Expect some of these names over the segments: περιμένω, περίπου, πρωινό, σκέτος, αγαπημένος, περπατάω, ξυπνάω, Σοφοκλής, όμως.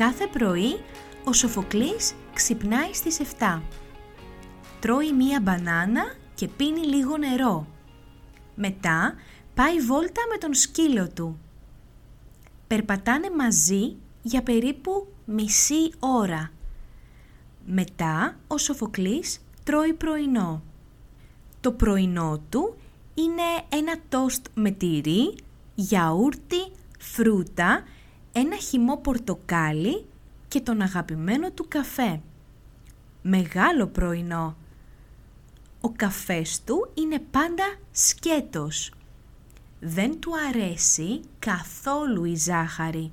Κάθε πρωί ο Σοφοκλής ξυπνάει στις 7. Τρώει μία μπανάνα και πίνει λίγο νερό. Μετά πάει βόλτα με τον σκύλο του. Περπατάνε μαζί για περίπου μισή ώρα. Μετά ο Σοφοκλής τρώει πρωινό. Το πρωινό του είναι ένα τόστ με τυρί, γιαούρτι, φρούτα, ένα χυμό πορτοκάλι και τον αγαπημένο του καφέ. Μεγάλο πρωινό. Ο καφές του είναι πάντα σκέτος. Δεν του αρέσει καθόλου η ζάχαρη.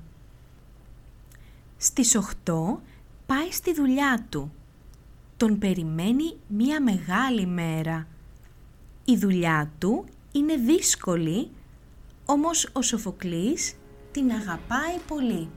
Στις 8 πάει στη δουλειά του. Τον περιμένει μια μεγάλη μέρα. Η δουλειά του είναι δύσκολη, όμως ο Σοφοκλής την αγαπάει πολύ.